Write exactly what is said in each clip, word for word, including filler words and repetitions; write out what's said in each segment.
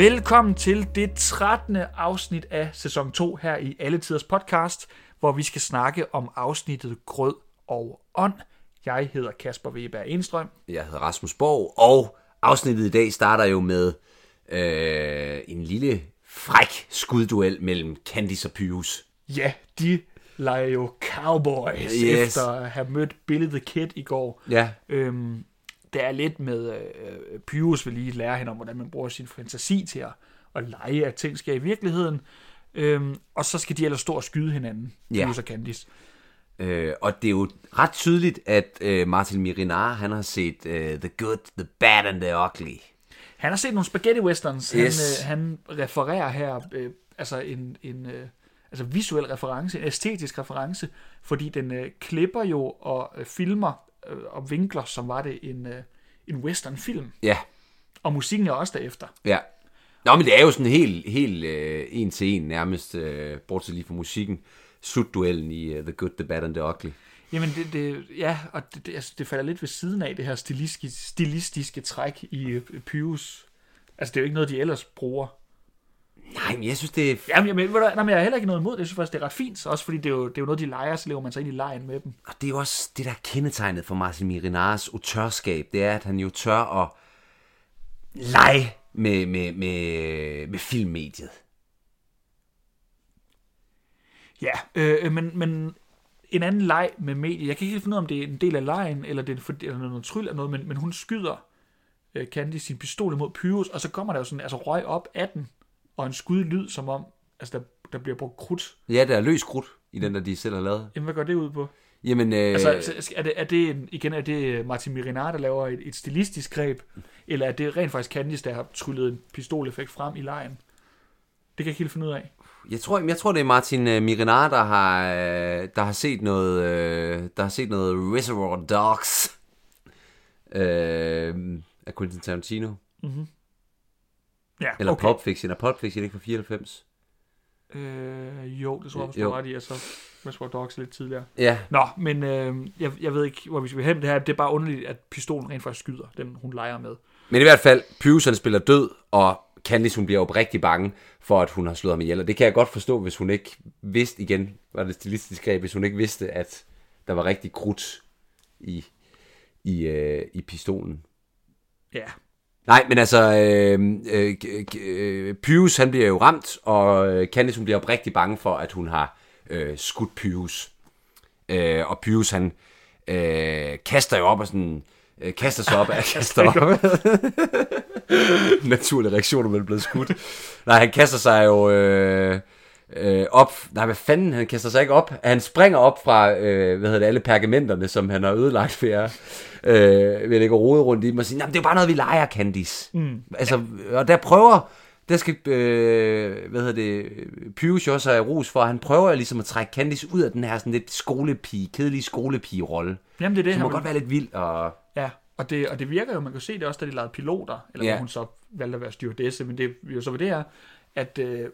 Velkommen til det trettende afsnit af sæson to her i Alle Tiders Podcast, hvor vi skal snakke om afsnittet Grød over Ånd. Jeg hedder Kasper Weber Enstrøm. Jeg hedder Rasmus Borg, og afsnittet i dag starter jo med øh, en lille fræk skudduel mellem Candice og Pius. Ja, de leger jo cowboys, yes, efter at have mødt Billy the Kid i går. Ja. Øhm, Det er lidt med, øh, Pyrus vil lige lære hende om, hvordan man bruger sin fantasi til at, at lege, at ting sker i virkeligheden. Øhm, og så skal de ellers stå og skyde hinanden, ja. Pyrus og Candice. Øh, og det er jo ret tydeligt, at øh, Martin Miehe-Renard, han har set øh, The Good, The Bad and The Ugly. Han har set nogle spaghetti westerns. Yes. Han, øh, han refererer her, øh, altså en, en øh, altså visuel reference, en æstetisk reference, fordi den øh, klipper jo og øh, filmer og vinkler, som var det en, en westernfilm. Ja. Og musikken er også derefter. Ja. Nå, men det er jo sådan helt, helt øh, en til en nærmest, øh, bortset lige fra musikken, slutduellen i uh, The Good, The Bad and The Ugly. Jamen, det, det, ja, og det, det, altså, det falder lidt ved siden af det her stilistiske, stilistiske træk i uh, Pyrus. Altså, det er jo ikke noget, de ellers bruger. Nej, men jeg synes, det er... Jamen, jeg, men, nej, men jeg har heller ikke noget imod det. Jeg synes faktisk, det er ret fint. Også fordi det er jo, det er jo noget, de leger, så lever man sig ind i lejen med dem. Og det er jo også det, der er kendetegnet for Martin Miehe-Renards autørskab. Det er, at han jo tør at lege med, med, med, med filmmediet. Ja, øh, men, men en anden leg med mediet. Jeg kan ikke finde ud af, om det er en del af lejen, eller det er, eller noget tryl eller noget, men, men hun skyder øh, Candice sin pistol imod Pyrus, og så kommer der jo sådan altså røg op af den. Og en skudlyd, som om, altså der, der bliver brugt krudt. Ja, der er løs krudt i den, der de selv har lavet. Jamen, hvad går det ud på? Jamen, øh... altså, er det, er det, igen, er det Martin Miehe-Renard, der laver et, et stilistisk greb? Eller er det rent faktisk Candice, der har tryllet en pistoleffekt frem i lejen? Det kan jeg ikke helt finde ud af. Jeg tror, jeg tror det er Martin Miehe-Renard, der har, der har set noget, der har set noget Reservoir Dogs øh, af Quentin Tarantino. Mhm. Ja, eller okay. Pulp Fiction. Er Pulp Fiction ikke fra fireoghalvfems? Øh, jo, det tror jeg, man skulle ret i. Altså, man skulle have dogs lidt tidligere. Ja. Nå, men øh, jeg, jeg ved ikke, hvor vi skal hen det her. Det er bare underligt, at pistolen rent faktisk skyder dem, hun leger med. Men i hvert fald, Pius han spiller død, og Candice hun bliver oprigtig bange for, at hun har slået ham ihjel. Og det kan jeg godt forstå, hvis hun ikke vidste igen, var det stilistisk greb, hvis hun ikke vidste, at der var rigtig krudt i, i, øh, i pistolen. Ja. Nej, men altså, øh, øh, øh, Pius han bliver jo ramt, og Candice hun bliver oprigtig bange for, at hun har øh, skudt Pius. Øh, og Pius han øh, kaster jo op og sådan, øh, kaster sig op og kaster op. Naturlig reaktion, når man er blevet skudt. Nej, han kaster sig jo øh, øh, op. Nej, hvad fanden, han kaster sig ikke op. Han springer op fra, øh, hvad hedder det, alle pergamenterne, som han har ødelagt ved at... Øh, vil ikke rode rundt i dem og sige, nej, det er jo bare noget, vi leger, Candice. Mm. Altså, og der prøver, der skal, øh, hvad hedder det, Pius jo også er ros for, han prøver ligesom at trække Candice ud af den her sådan lidt skolepige, kedelige skolepige-rolle. Jamen det er det. Som må vil... godt være lidt vild. Og... Ja, og det, og det virker jo, man kan se det også, da de lavede piloter, eller ja. Hun så valgte at være stewardesse, men det er jo så, hvad det er, at... Øh,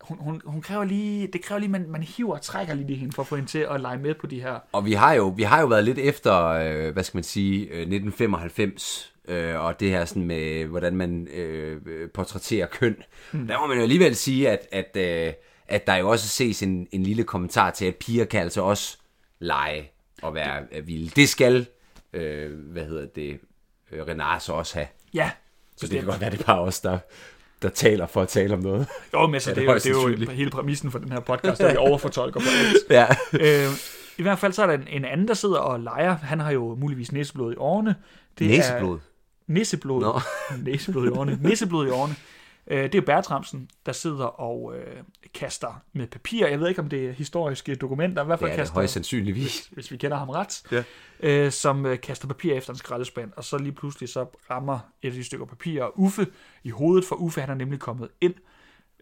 Hun, hun, hun kræver lige, det kræver lige, man, man hiver og trækker lige hende for at få hende til at lege med på de her. Og vi har jo, vi har jo været lidt efter, øh, hvad skal man sige, øh, nitten femoghalvfems, øh, og det her sådan med, hvordan man øh, portrætterer køn. Mm. Der må man jo alligevel sige, at, at, øh, at der jo også ses en, en lille kommentar til, at piger kan altså også lege og være det, vilde. Det skal, øh, hvad hedder det, Renard så også have. Ja. Så det kan godt være, det bare også der... der taler for at tale om noget. Jo, men så det, ja, det, det er jo hele præmissen for den her podcast, der vi overfortolker på alt. Ja. Øh, I hvert fald så er der en, en anden, der sidder og leger. Han har jo muligvis næseblod i årene. Det næseblod? Er næseblod. Nå. Næseblod i årene. Næseblod i årene. Øh, det er Bertramsen, der sidder og øh, kaster med papir. Jeg ved ikke, om det er historiske dokumenter. I hvert fald ja, kaster, højst sandsynligvis. Hvis, hvis vi kender ham ret. Ja. Øh, som øh, kaster papir efter en skraldespand. Og så lige pludselig så rammer et af de stykker papir og Uffe i hovedet. For Uffe han er nemlig kommet ind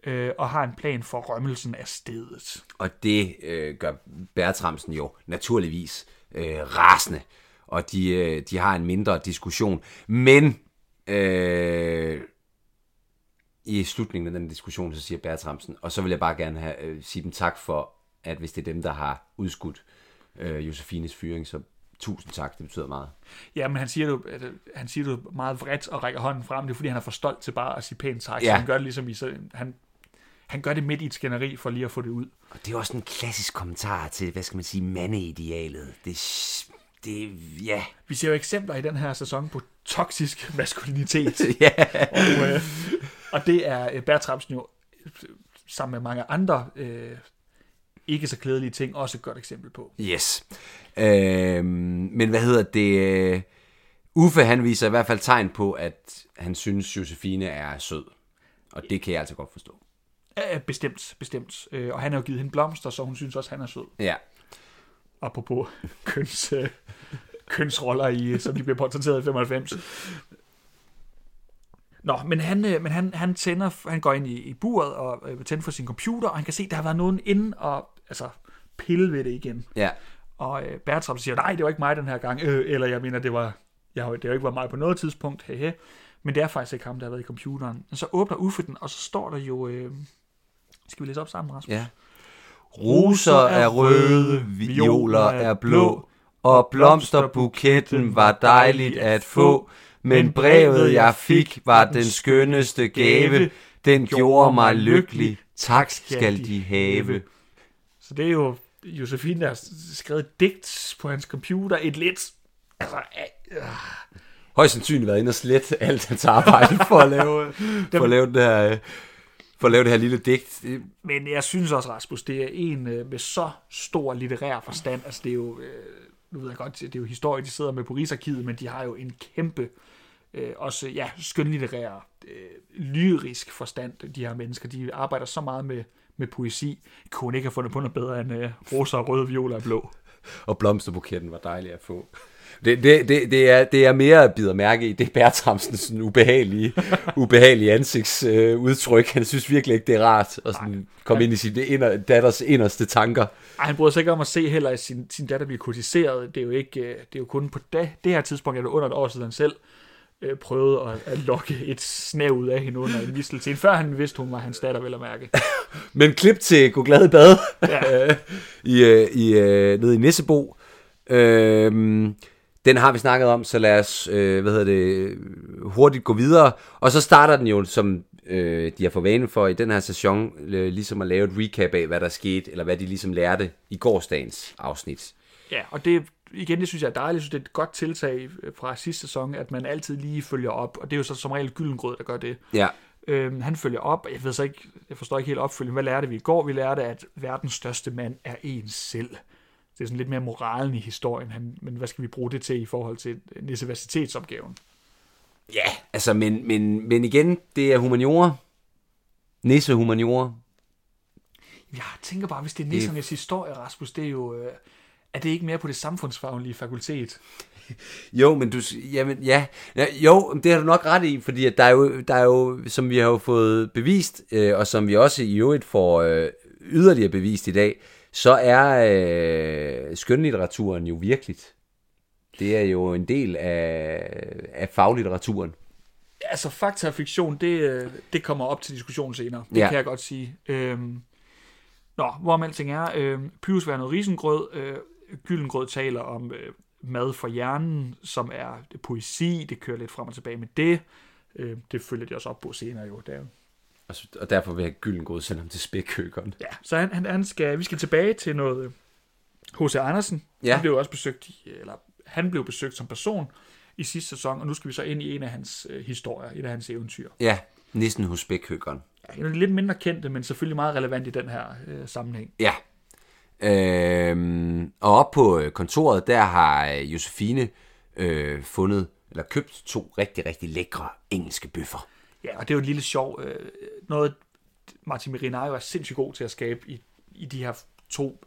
øh, og har en plan for rømmelsen af stedet. Og det øh, gør Bertramsen jo naturligvis øh, rasende. Og de, øh, de har en mindre diskussion. Men... Øh, i slutningen af den diskussion, så siger Bertramsen, og så vil jeg bare gerne have, øh, sige dem tak for, at hvis det er dem, der har udskudt øh, Josefines fyring, så tusind tak, det betyder meget. Ja, men han siger jo, han siger jo meget vredt og rækker hånden frem, det er fordi, han er for stolt til bare at sige pænt tak, ja. Så han gør det ligesom i, så han, han gør det midt i et skænderi for lige at få det ud. Og det er også en klassisk kommentar til, hvad skal man sige, mandeidealet. Det, det, ja. Vi ser jo eksempler i den her sæson på toksisk maskulinitet. ja. Og, øh, og det er Bertramsen jo, sammen med mange andre øh, ikke så klædelige ting, også et godt eksempel på. Yes. Øh, men hvad hedder det? Uffe, han viser i hvert fald tegn på, at han synes, Josefine er sød. Og det kan jeg altså godt forstå. Ja, bestemt, bestemt. Og han har jo givet hende blomster, så hun synes også, han er sød. Ja. Apropos køns, kønsroller, i, som de bliver portrætteret i femoghalvfems. Nå, men han, men han, han tænder, han går ind i, i buret og øh, tænder for sin computer, og han kan se, at der har været nogen inde og altså, pille ved det igen. Ja. Og øh, Bertram siger, nej, det var ikke mig den her gang, øh, eller jeg mener, det var jeg, det var ikke var mig på noget tidspunkt, hehe. Men det er faktisk ikke ham, der har været i computeren. Og så åbner Uffe den, og så står der jo, øh, skal vi læse op sammen, Rasmus? Ja. Roser er røde, violer er blå, og blomsterbuketten var dejligt at få, men brevet, jeg fik, var den skønneste gave. Den gjorde mig lykkelig. Tak skal de have. Så det er jo Josefine, der har skrevet digt på hans computer. Et lidt... Altså, øh. Højst sandsynligt været inde og slette alt hans arbejde for at lave, for at lave, den her, for at lave det her lille digt. Men jeg synes også, Rasmus, det er en med så stor litterær forstand. Altså, det er jo... Øh, nu ved jeg godt, det er jo historie, de sidder med på Rigsarkivet, men de har jo en kæmpe... Øh, også ja, skønlitterære, øh, lyrisk forstand, de her mennesker. De arbejder så meget med, med poesi. Kunne ikke have fundet på noget bedre end øh, roser, røde, violer og blå. Og blomsterbuketten var dejlig at få. Det, det, det, det, er, det er mere at bide mærke i, det er Bertramsens ubehagelige, ubehagelige ansigtsudtryk. Øh, han synes virkelig ikke, det er rart at sådan, Ej, komme han, ind i sin inder, datters inderste tanker. Ej, han bryder sig ikke om at se heller, at sin, sin datter bliver kritiseret. Det er jo, ikke, det er jo kun på det, det her tidspunkt, er det under et år siden selv, øh, prøvede at, at lokke et snæv ud af hende under en vistelsen, før han vidste, hun var hans datter, vel at mærke. Men klip til Gå glad i bad ja. i, i, nede i Nissebo. Øhm, den har vi snakket om, så lad os øh, hvad hedder det, hurtigt gå videre. Og så starter den jo, som øh, de har for vane for i den her sæson, øh, ligesom at lave et recap af, hvad der skete, eller hvad de ligesom lærte i gårsdagens afsnit. Ja, og det igen, det synes jeg er dejligt. Jeg synes, det er et godt tiltag fra sidste sæson, at man altid lige følger op, og det er jo så som regel Gyldengrød, der gør det. Ja. Øhm, han følger op, og jeg ved så ikke, jeg forstår ikke helt opfølgende, hvad lærte vi i går? Vi lærte, at verdens største mand er en selv. Det er sådan lidt mere moralen i historien, men hvad skal vi bruge det til i forhold til nissevacitetsopgaven? Ja, altså, men, men, men igen, det er humaniorer. Nisse-humaniorer. Jeg tænker bare, hvis det er nissernes historie, Rasmus, det er jo... Øh, er det ikke mere på det samfundsfaglige fakultet? Jo, men du... Jamen, ja. Jo, det har du nok ret i, fordi at der, er jo, der er jo, som vi har jo fået bevist, øh, og som vi også i øvrigt får øh, yderligere bevist i dag, så er øh, skønlitteraturen jo virkeligt. Det er jo en del af, af faglitteraturen. Altså fakta og fiktion, det, det kommer op til diskussion senere. Det ja. kan jeg godt sige. Øhm, nå, hvorom alting er. Øh, Pius var noget risengrød. Øh, Gyldengrød taler om øh, mad for hjernen, som er poesi. Det kører lidt frem og tilbage med det. Øh, det følger de også op på senere jo, der. Og derfor vil jeg have Gyldengrød sende ham til spækhøkeren. Ja, så han, han, han skal, vi skal tilbage til noget H C. Andersen. Ja. Han blev også besøgt, eller han blev besøgt som person i sidste sæson, og nu skal vi så ind i en af hans øh, historier, et af hans eventyr. Ja, næsten hos spækhøkeren. Ja, en lidt mindre kendte, men selvfølgelig meget relevant i den her øh, sammenhæng. Ja. Øhm, og op på kontoret, der har Josefine øh, fundet, eller købt to rigtig, rigtig lækre engelske bøffer. Ja, og det er jo et lille sjov, øh, noget Martin Miehe-Renard er sindssygt god til at skabe i, i de her to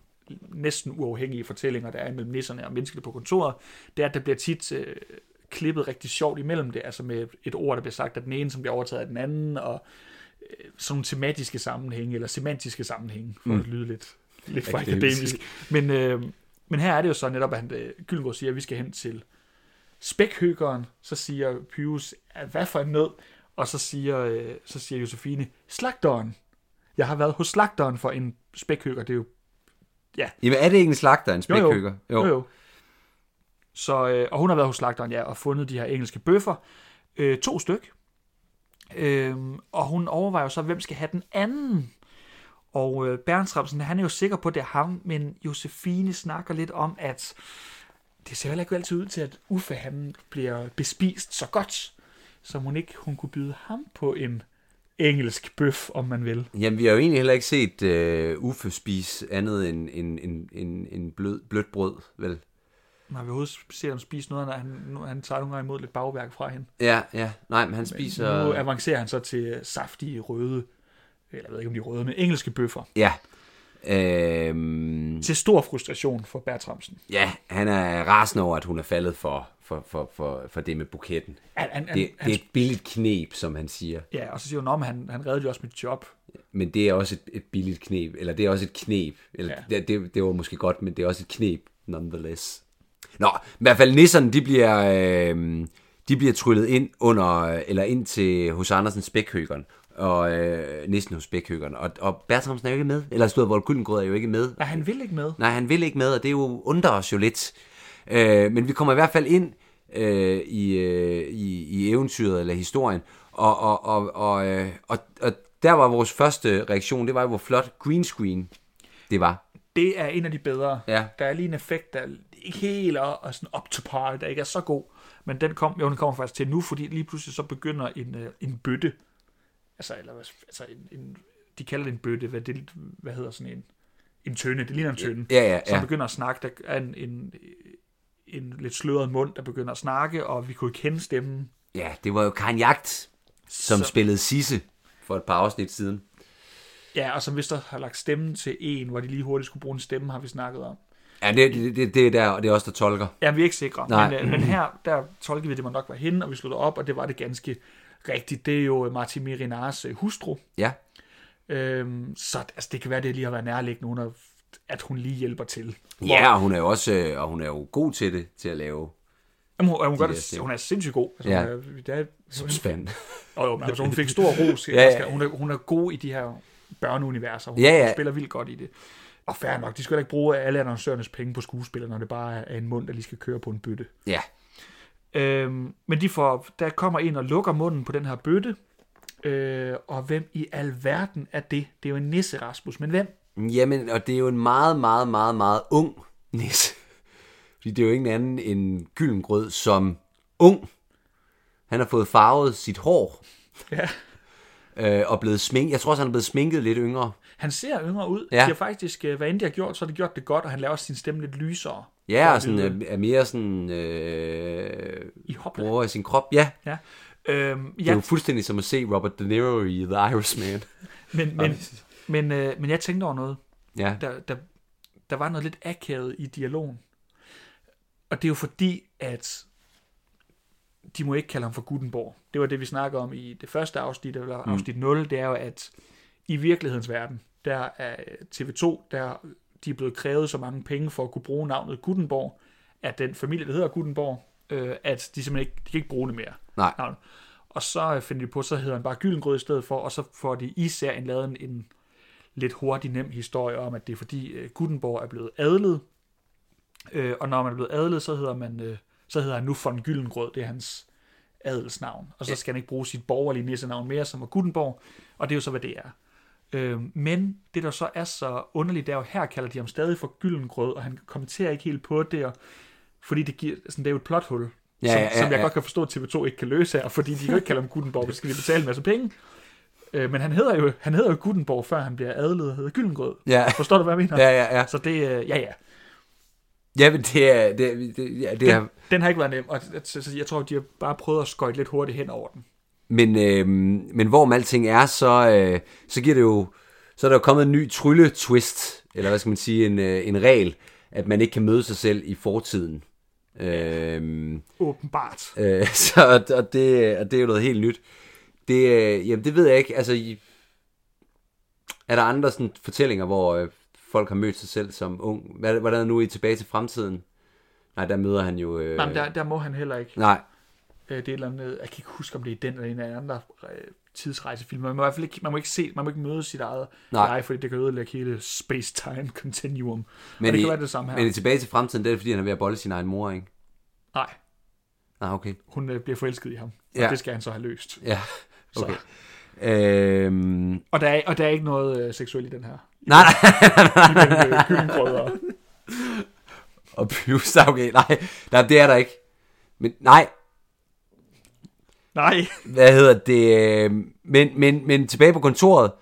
næsten uafhængige fortællinger, der er mellem nisserne og menneskene på kontoret, det er, at der bliver tit øh, klippet rigtig sjovt imellem det, altså med et ord, der bliver sagt af den ene, som bliver overtaget af den anden, og øh, sådan nogle tematiske sammenhænge, eller semantiske sammenhænge, for mm. at lyde lidt, lidt for akademisk. Men, øh, men her er det jo så netop, at han, øh, Gyldengrød siger, at vi skal hen til spækhøkeren, så siger Pyrus, hvad for en nød? Og så siger, så siger Josefine, slagteren. Jeg har været hos slagteren for en spækhøkker. Det er jo... Ja. Jamen er det ikke en slagter, en spækhøkker? Jo, jo. jo. jo, jo. Så, øh, og hun har været hos slagteren, ja, og fundet de her engelske bøffer. Øh, to styk. Øh, og hun overvejer så, hvem skal have den anden. Og øh, Bertramsen, han er jo sikker på, det er ham, men Josefine snakker lidt om, at det ser heller ikke altid ud til, at Uffe, han bliver bespist så godt, som hun ikke hun kunne byde ham på en engelsk bøf, om man vil. Jamen, vi har jo egentlig heller ikke set øh, Uffe spise andet end, end, end, end, end blød, blødt brød, vel? Nej, vi overhovedet ser ham spise noget, når han, han tager nogle gange imod lidt bagværk fra hende. Ja, ja. Nej, men han spiser... Men nu avancerer han så til saftige røde, eller jeg ved ikke, om de er røde, men engelske bøffer. Ja. Øhm... Til stor frustration for Bertramsen. Ja, han er rasende over, at hun er faldet for... For, for, for, for det med buketten. An, an, det, det er et billigt knep, som han siger. Ja, og så siger hun om, han, han reddede jo også mit job. Men det er også et, et billigt knep, eller det er også et knep. Eller, ja. det, det var måske godt, men det er også et knep, nonetheless. Nå, i hvert fald nisserne, de bliver, øh, de bliver tryllet ind under, eller ind til H C. Andersens spækhøgeren, og øh, nissen hos spækhøgeren. Og, og Bertramsen er jo ikke med, eller stod hvor Gyldengrød er jo ikke med. Nej, han vil ikke med. Nej, han vil ikke med, og det er jo undrer os jo lidt. Øh, men vi kommer i hvert fald ind øh, i, øh, i, i eventyret eller historien, og, og, og, og, øh, og, og der var vores første reaktion, det var jo, hvor flot green screen det var. Det er en af de bedre. Ja. Der er lige en effekt, der ikke helt er og sådan up to par, der ikke er så god, men den, kom, jo, den kommer faktisk til nu, fordi lige pludselig så begynder en, en bøtte, altså, eller, altså en, en, de kalder det en bøtte, hvad, det, hvad hedder sådan en, en tønde, det ligner en tønde, ja, ja, ja. Som begynder at snakke, der er en, en en lidt sløret mund, der begynder at snakke, og vi kunne kende stemmen. Ja, det var jo Karin Jagd, som så... spillede Sisse for et par afsnit siden. Ja, og som hvis der har lagt stemmen til en, hvor de lige hurtigt skulle bruge en stemme, har vi snakket om. Ja, det, det, det, det er der, og det er også der tolker. Ja, vi er ikke sikre. Men, men her, der tolkede vi, det må nok være hende, og vi slutter op, og det var det ganske rigtigt. Det er jo Martin Miehe-Renards hustru. Ja. Øhm, så altså, det kan være, det lige har været nærliggende under... at hun lige hjælper til. Hvor... Ja, og hun er jo også, og hun er jo god til det, til at lave. Jamen, hun, hun, de det, hun er sindssygt god. Altså, ja. Hun er, er, som spændende. Og altså, hun fik stor ros. Ja, ja. Hun, er, hun er god i de her børneuniverser. Hun, ja, ja. Hun spiller vildt godt i det. Og fair nok, de skal ikke bruge alle annoncørernes penge på skuespillere, når det bare er en mund, der lige skal køre på en bøtte. Ja. Øhm, men de får, der kommer en og lukker munden på den her bøtte. Øh, og hvem i alverden er det? Det er jo en nisse, Rasmus. Men hvem? Jamen, og det er jo en meget, meget, meget, meget ung nisse. Fordi det er jo ingen anden end Gyldengrød som ung. Han har fået farvet sit hår. Ja. Øh, og blevet sminket. Jeg tror også, han er blevet sminket lidt yngre. Han ser yngre ud. Ja. Det er faktisk, hvad end de har gjort, så har de gjort det godt, og han laver også sin stemme lidt lysere. Ja, og sådan, er mere sådan... Øh, I hopland. Bruger i sin krop, ja. Ja. Øhm, det er ja. jo fuldstændig som at se Robert De Niro i The Irishman. men... men... Men, øh, men jeg tænkte over noget. Ja. Der, der, der var noget lidt akavet i dialogen. Og det er jo fordi, at de må ikke kalde ham for Gutenberg. Det var det, vi snakkede om i det første afsnit, eller mm. afsnit nul. Det er jo, at i virkelighedens verden, der er T V to, der de er blevet krævet så mange penge for at kunne bruge navnet Gutenberg, at den familie, der hedder Gutenberg, øh, at de simpelthen ikke, de kan ikke bruge det mere. Nej. Navnet. Og så finder de på, så hedder han bare Gyldengrød i stedet for, og så får de i serien lavet en... en lidt hurtig, nem historie om, at det er fordi uh, Gutenberg er blevet adlet, øh, og når man er blevet adlet, så hedder man øh, så hedder han nu von Gyldengrød, det er hans adelsnavn, og så skal han ikke bruge sit borgerlige nissenavn mere, som er Gutenberg, og det er jo så, hvad det er. Øh, men det, der så er så underligt, det er jo, her kalder de ham stadig for Gyldengrød, og han kommenterer ikke helt på det, og, fordi det, giver, sådan, det er jo et plothul, ja, som, ja, ja, som jeg ja. godt kan forstå, at T V to ikke kan løse her, fordi de kan ikke kalde ham Gutenberg, hvis skal de betale en masse penge. Men han hedder jo han hedder jo Gutenberg, før han bliver adlet og hedder Gyldengrød. Ja. Forstår du, hvad jeg mener? Ja, ja, ja. Så det, ja, ja. Ja, men det er... Det, det, ja, det den, er... den har ikke været nem, og altså, jeg tror, de har bare prøvet at skøjte lidt hurtigt hen over den. Men, øh, men hvorom alting er, så, øh, så giver det jo... Så er der jo kommet en ny trylle-twist, eller hvad skal man sige, en, en regel, at man ikke kan møde sig selv i fortiden. Øh, Åbenbart. Øh, så, og, det, og det er jo noget helt nyt. Det, øh, jamen, det ved jeg ikke. Altså, i... er der andre sådan, fortællinger, hvor øh, folk har mødt sig selv som ung? Hvad, hvad er der nu i Tilbage til Fremtiden? Nej, der møder han jo... Øh... Nej, der, der må han heller ikke. Nej. Øh, det er et eller andet... Jeg kan ikke huske, om det er den eller en eller anden øh, tidsrejsefilm. Man må i hvert fald ikke, man må ikke se, man må ikke møde sit eget nej, fordi det kan ødelægge hele space-time continuum. Men og det i, kan være det samme her. Men i Tilbage til Fremtiden, det er fordi, han er ved at bolle sin egen mor, ikke? Nej. Nej, ah, okay. Hun øh, bliver forelsket i ham, og ja. det skal han så have løst. Ja, okay. Øhm... Og, der er, og der er ikke noget øh, seksuelt i den her. Nej, nej, nej. I den øh, Gyldengrød. Og Pius, okay, nej. Nej, det er der ikke. Men nej. Nej. Hvad hedder det? Men, men, men tilbage på kontoret.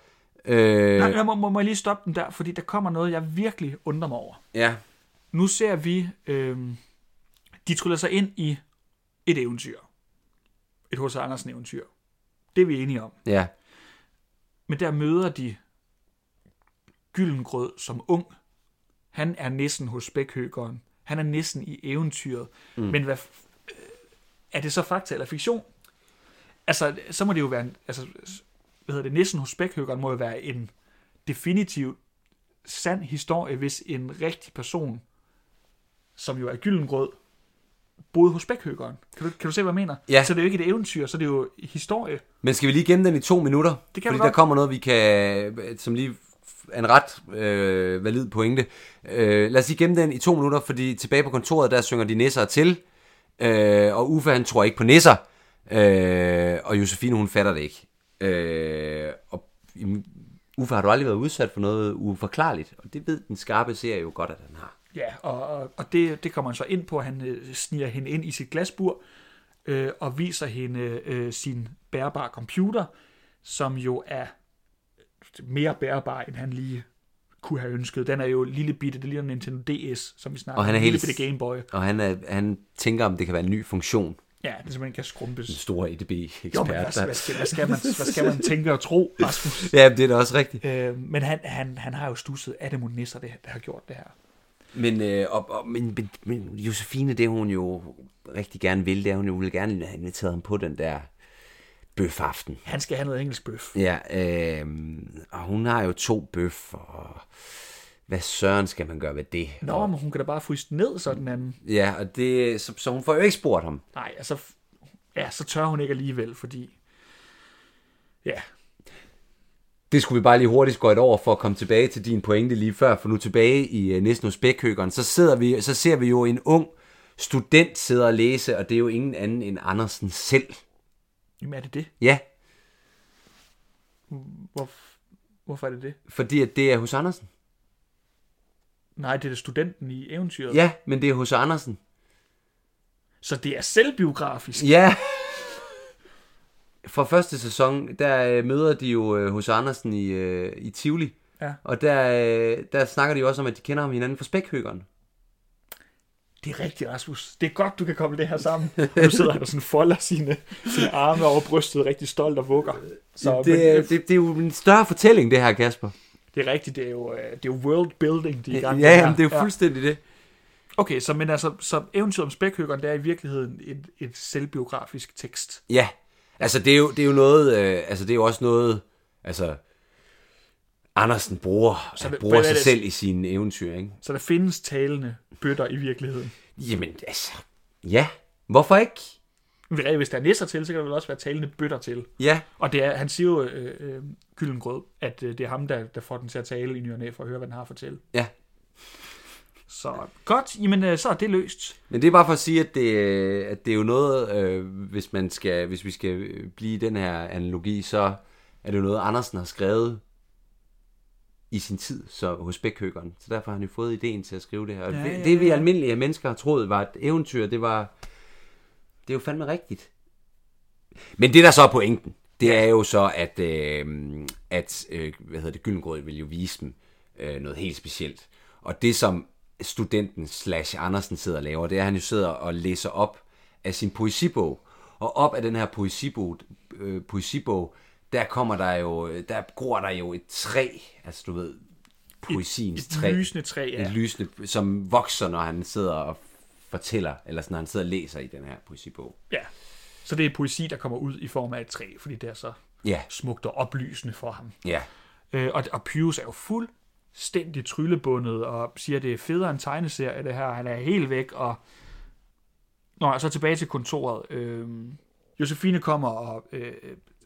Øh... Nej, der må, må jeg lige stoppe den der, fordi der kommer noget, jeg virkelig undrer mig over. Ja. Nu ser vi, øh, de tryller sig ind i et eventyr. Et H C. Andersen eventyr. Det er vi enige om. Ja. Men der møder de Gyldengrød som ung. Han er nissen hos spækhøgeren. Han er nissen i eventyret. Mm. Men hvad, er det så fakta eller fiktion? Altså, så må det jo være... En, altså, hvad hedder det? Nissen hos spækhøgeren må jo være en definitiv sand historie, hvis en rigtig person, som jo er Gyldengrød, boede hos spækhøgeren. Kan du, kan du se, hvad jeg mener? Ja. Så det er jo ikke et eventyr, så det er jo historie. Men skal vi lige gemme den i to minutter? Det kan vi godt. Der kommer noget, vi kan... Som lige... en ret øh, valid pointe. Øh, lad os lige gemme den i to minutter, fordi tilbage på kontoret, der synger de nisser til, øh, og Uffe, han tror ikke på nisser, øh, og Josefine, hun fatter det ikke. Øh, og Uffe, har du aldrig været udsat for noget uforklarligt? Og det ved den skarpe serie jo godt, at han har. Ja, og, og det, det kommer han så ind på, han sniger hende ind i sit glasbur, øh, og viser hende øh, sin bærbare computer, som jo er mere bærbar, end han lige kunne have ønsket. Den er jo lille bitte, det ligner Nintendo D S, som vi snakker om. Og han er helt... lille bitte Game Boy. Og han, er, han tænker, om det kan være en ny funktion. Ja, det simpelthen kan skrumpes. En stor E D B-ekspert. Hvad, hvad, skal, hvad, skal man, hvad skal man tænke og tro, Rasmus? Ja, det er da også rigtigt. Øh, men han, han, han har jo stusset, at det er nisser, der har gjort det her. Men, øh, og, og, men, men, men Josefine, det hun jo rigtig gerne vil, det er, hun jo ville gerne have inviteret ham på den der... bøfaften. Han skal have noget engelsk bøf. Ja, øh, og hun har jo to bøf, og hvad søren skal man gøre ved det? Nå, og... men hun kan da bare fryse ned, så den anden. Ja, og det, så, så hun får jo ikke spurgt ham. Nej, altså, ja, så tør hun ikke alligevel, fordi, ja. Det skulle vi bare lige hurtigt skøjte over, for at komme tilbage til din pointe lige før, for nu tilbage i uh, næsten hos Bækhøgeren, så, sidder vi, så ser vi jo en ung student sidder og læse, og det er jo ingen anden end Andersen selv. Jamen er det det? Ja. Hvor, hvorfor er det det? Fordi at det er H C. Andersen. Nej, det er det studenten i eventyret. Ja, men det er H C. Andersen. Så det er selvbiografisk? Ja. Fra første sæson, der møder de jo H C. Andersen i, i Tivoli. Ja. Og der, der snakker de jo også om, at de kender ham hinanden fra spækhøgeren. Det er rigtigt, Rasmus. Det er godt, du kan komme det her sammen. Nu sidder han og sådan folder sine, sine arme over brystet, rigtig stolt og vugger. Så, det, men, det, det er jo en større fortælling, det her, Kasper. Det er rigtigt. Det er jo, det er jo world building, de er i gang med. Ja, jamen, det er jo fuldstændig ja. det. Okay, så, men altså, så eventyret om spækhøgeren, det er i virkeligheden et, et selvbiografisk tekst. Ja, altså det er jo, det er jo noget, øh, altså det er jo også noget, altså... Andersen bruger, så det, bruger sig det, selv i sine eventyr, ikke? Så der findes talende bøtter i virkeligheden? Jamen, altså... Ja, hvorfor ikke? Hvis der er nisser til, så kan der vel også være talende bøtter til. Ja. Og det er, han siger jo, øh, Gyldengrød, at øh, det er ham, der, der får den til at tale i ny og næ, for at høre, hvad den har at fortælle. Ja. Så godt, jamen øh, så er det løst. Men det er bare for at sige, at det, at det er jo noget, øh, hvis, man skal, hvis vi skal blive i den her analogi, så er det jo noget, Andersen har skrevet i sin tid så hos Bækhøgeren. Så derfor har han jo fået ideen til at skrive det her. Ja, ja, ja. Det vi almindelige mennesker har troet var et eventyr, det var det er jo fandme rigtigt. Men det der så er pointen, det er jo så at øh, at øh, hvad hedder det Gyldengrød vil jo vise dem øh, noget helt specielt. Og det som studenten slash Andersen sidder og laver, det er at han jo sidder og læser op af sin poesibog. Og op af den her poesibog øh, poesibog der kommer der jo, der gror der jo et træ, altså du ved, poesiens et, et træ. Et lysende træ, ja. Et lysende, som vokser, når han sidder og fortæller, eller sådan, når han sidder og læser i den her poesibog. Ja, så det er poesi, der kommer ud i form af et træ, fordi det er så ja. smukt og oplysende for ham. Ja. Øh, og, og Pius er jo fuldstændig tryllebundet, og siger, det er federe end tegneserie, det her, han er helt væk, og når jeg så tilbage til kontoret, øh, Josefine kommer og... Øh,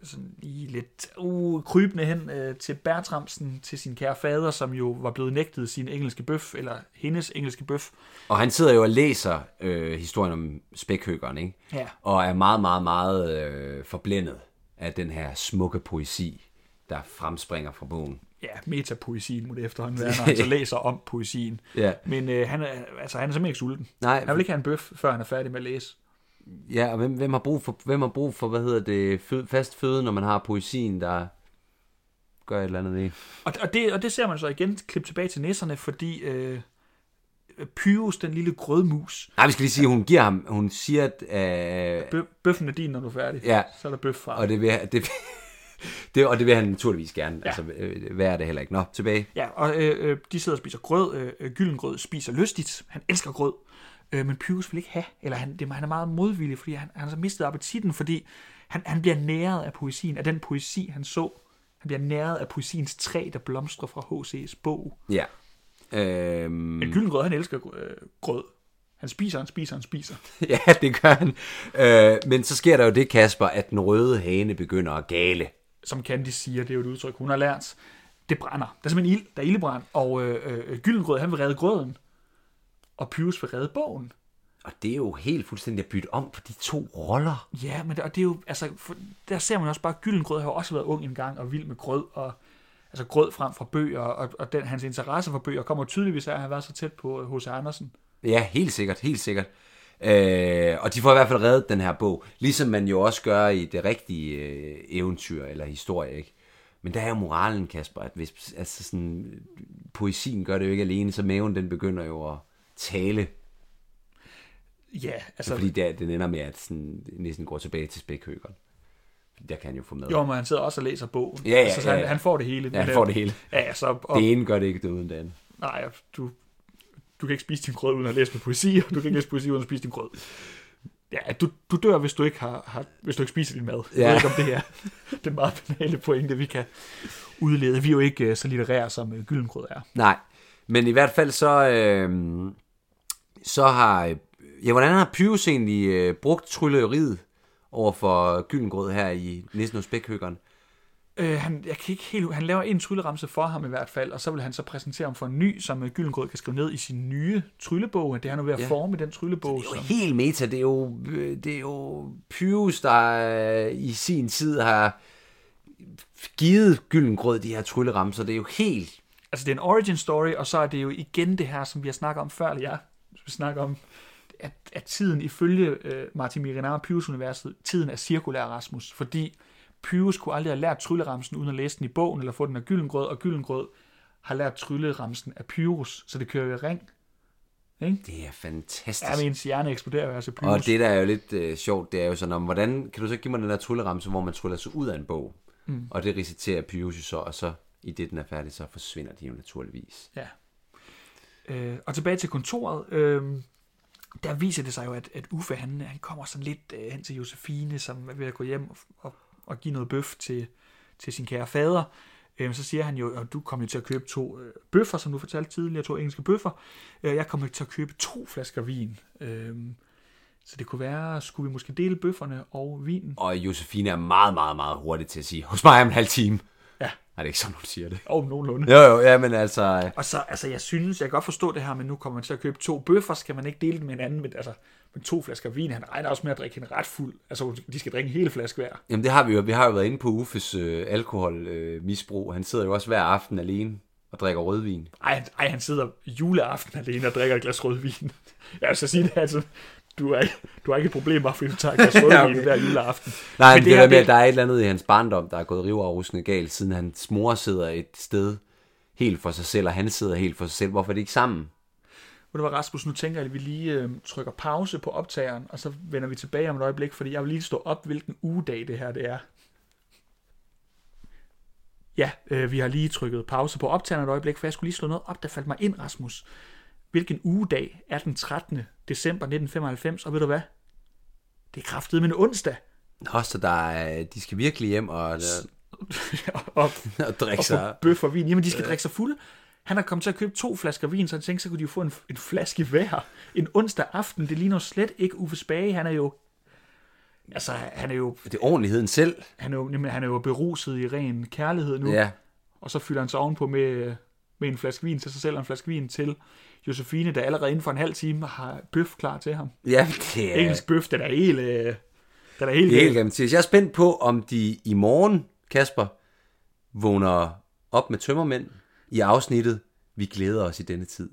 sådan i lidt uh, krybende hen øh, til Bertramsen, til sin kære fader, som jo var blevet nægtet sin engelske bøf, eller hendes engelske bøf. Og han sidder jo og læser øh, historien om spækhøggeren, ikke? Ja. Og er meget, meget, meget øh, forblændet af den her smukke poesi, der fremspringer fra bogen. Ja, metapoesien må det efterhånden være, når han så læser om poesien. Ja. Men øh, han, er, altså, han er simpelthen ikke sulten. Nej. Han vil ikke have en bøf, før han er færdig med at læse. Ja, og hvem, hvem har brug for, hvem har brug for, hvad hedder det, fød, fast føde, når man har poesien, der gør et eller andet i. Og, og, det, og det ser man så igen, klip tilbage til nisserne, fordi øh, Pyrus, den lille grødmus... Nej, vi skal lige sige, at hun giver ham, hun siger, at... Øh, bøf, bøffen er din, når du er færdig. Ja. Så er der bøf fra. Og det vil, det, det, og det vil han naturligvis gerne. Ja. Altså, hvad er det heller ikke? Nå, tilbage. Ja, og øh, de sidder og spiser grød. Øh, Gyldengrød spiser lystigt. Han elsker grød. Men Pius vil ikke have, eller han, det, han er meget modvillig, fordi han, han har så mistet appetitten, fordi han, han bliver næret af poesien, af den poesi, han så. Han bliver næret af poesiens træ, der blomstrer fra H C's bog. Ja. Øhm... Men Gyldengrød, han elsker øh, grød. Han spiser, han spiser, han spiser. Ja, det gør han. Øh, men så sker der jo det, Kasper, at den røde hane begynder at gale. Som Candice siger, det er jo et udtryk, hun har lært. Det brænder. Der er simpelthen ild, der er ildebrand, og øh, øh, Gyldengrød, han vil redde grøden. Og Pius vil redde bogen. Og det er jo helt fuldstændig at bytte om på de to roller. Ja, men det, og det er jo, altså, for, der ser man også bare, at Gyldengrød har også været ung engang og vild med grød, og altså grød frem for bøger, og, og den, hans interesse for bøger kommer tydeligvis af, at han har været så tæt på H C. Andersen. Ja, helt sikkert, helt sikkert. Øh, og de får i hvert fald reddet den her bog, ligesom man jo også gør i det rigtige øh, eventyr eller historie, ikke? Men der er jo moralen, Kasper, at hvis altså sådan, poesien gør det jo ikke alene, så maven den begynder jo at tale. Ja, altså... Fordi der, den ender med, at sådan, næsten går tilbage til spækhøggeren. Der kan han jo få med. Jo, men han sidder også og læser bogen. Ja, ja, altså, ja, ja. Han, han får det hele. Ja, han den. får det hele. Ja, så, og... Det ene gør det ikke det uden det andet. Nej, du, du kan ikke spise din grød uden at læse med poesi, og du kan ikke læse poesi uden at spise din grød. Ja, du, du dør, hvis du ikke har, har hvis du ikke spiser din mad. Ja. Jeg ved ikke, om det er den meget banale pointe, vi kan udlede. Vi er jo ikke så litterære, som Gyldengrød er. Nej, men i hvert fald så... Øh... Så har... Ja, hvordan har Pyrus egentlig øh, brugt trylleriet over for Gyldengrød her i Nissen hos Bækhøggeren? Øh, han, jeg kan ikke helt, han laver en trylleramse for ham i hvert fald, og så vil han så præsentere ham for en ny, som Gyldengrød kan skrive ned i sin nye tryllebog. Det er han jo ved at ja. forme, den tryllebog. Så det er jo som... helt meta. Det er jo, det er jo Pyrus, der i sin tid har givet Gyldengrød de her trylleramser. Det er jo helt... Altså, det er en origin story, og så er det jo igen det her, som vi har snakket om før, ja. Vi snakker om, at, at tiden ifølge øh, Martin Miehe-Renard og Pyrus-universet, tiden er cirkulær, Rasmus, fordi Pyrus kunne aldrig have lært trylleramsen uden at læse den i bogen, eller få den af Gyldengrød, og Gyldengrød har lært trylleramsen af Pyrus, så det kører jo i ring. Ik? Det er fantastisk. Ja, men ens hjerne eksploderer jo altså Pyrus. Og det, der er jo lidt øh, sjovt, det er jo sådan, om, hvordan kan du så give mig den der trylleramse, hvor man tryller sig ud af en bog, mm. og det reciterer Pyrus jo så, og så i det, den er færdig, så forsvinder de jo naturligvis. Ja. Øh, og tilbage til kontoret, øh, der viser det sig jo, at, at Uffe, han, han kommer sådan lidt øh, hen til Josefine, som er ved at gå hjem og, og, og give noget bøf til, til sin kære fader. Øh, så siger han jo, at du kommer til at købe to øh, bøffer, som du fortalte tidligere, to engelske bøffer. Øh, jeg kommer til at købe to flasker vin. Øh, så det kunne være, skulle vi måske dele bøfferne og vinen? Og Josefine er meget, meget, meget hurtig til at sige, hos mig er en halv time. Nej, det er ikke sådan, hun siger det. Jo, oh, nogenlunde. Jo, jo, ja, men altså... Og så, altså, jeg synes, jeg kan godt forstå det her, men nu kommer man til at købe to bøffer, skal man ikke dele det med hinanden, men altså, med to flasker vin, han regner også med at drikke hende ret fuld. Altså, de skal drikke en hel flaske hver. Jamen, det har vi jo. Vi har jo været inde på Uffes øh, alkoholmisbrug. Øh, han sidder jo også hver aften alene og drikker rødvin. Ej, ej, han sidder juleaften alene og drikker et glas rødvin. Jeg så sige det, altså... Du har, du har ikke et problem, bare fordi du tager glas rødvin ja, okay. hver juleaften. Nej, men det, det er med, at der er et eller andet i hans barndom, der er gået rivravruskende galt, siden hans mor sidder et sted helt for sig selv, og han sidder helt for sig selv. Hvorfor er det ikke sammen? Det var Rasmus, nu tænker jeg, at vi lige øh, trykker pause på optageren, og så vender vi tilbage om et øjeblik, fordi jeg vil lige stå op, hvilken ugedag det her det er. Ja, øh, vi har lige trykket pause på optageren et øjeblik, for jeg skulle lige slå noget op, der faldt mig ind, Rasmus. Hvilken ugedag er den trettende december nitten femoghalvfems, og ved du hvad? Det er kraftedeme en onsdag. Nå, så der er, de skal virkelig hjem og... S- og, og drikke sig. Og få bøf og vin. Jamen, de skal drikke sig fulde. Han har kommet til at købe to flasker vin, så han tænkte, så kunne de jo få en, en flaske hver. En onsdag aften, det ligner slet ikke Uffe Spage. Han er jo... altså han er jo... Det er ordentligheden selv. Han er jo, jamen, han er jo beruset i ren kærlighed nu. Ja. Og så fylder han sig ovenpå med, med en flaske vin til sig selv, og en flaske vin til Josefine, der allerede inden for en halv time har bøf klar til ham. Ja, det er... Engelsk bøf, det er da helt... Øh, det er helt, helt gammelt. Jeg er spændt på, om de i morgen, Kasper, vågner op med tømmermænd i afsnittet "Vi glæder os i denne tid".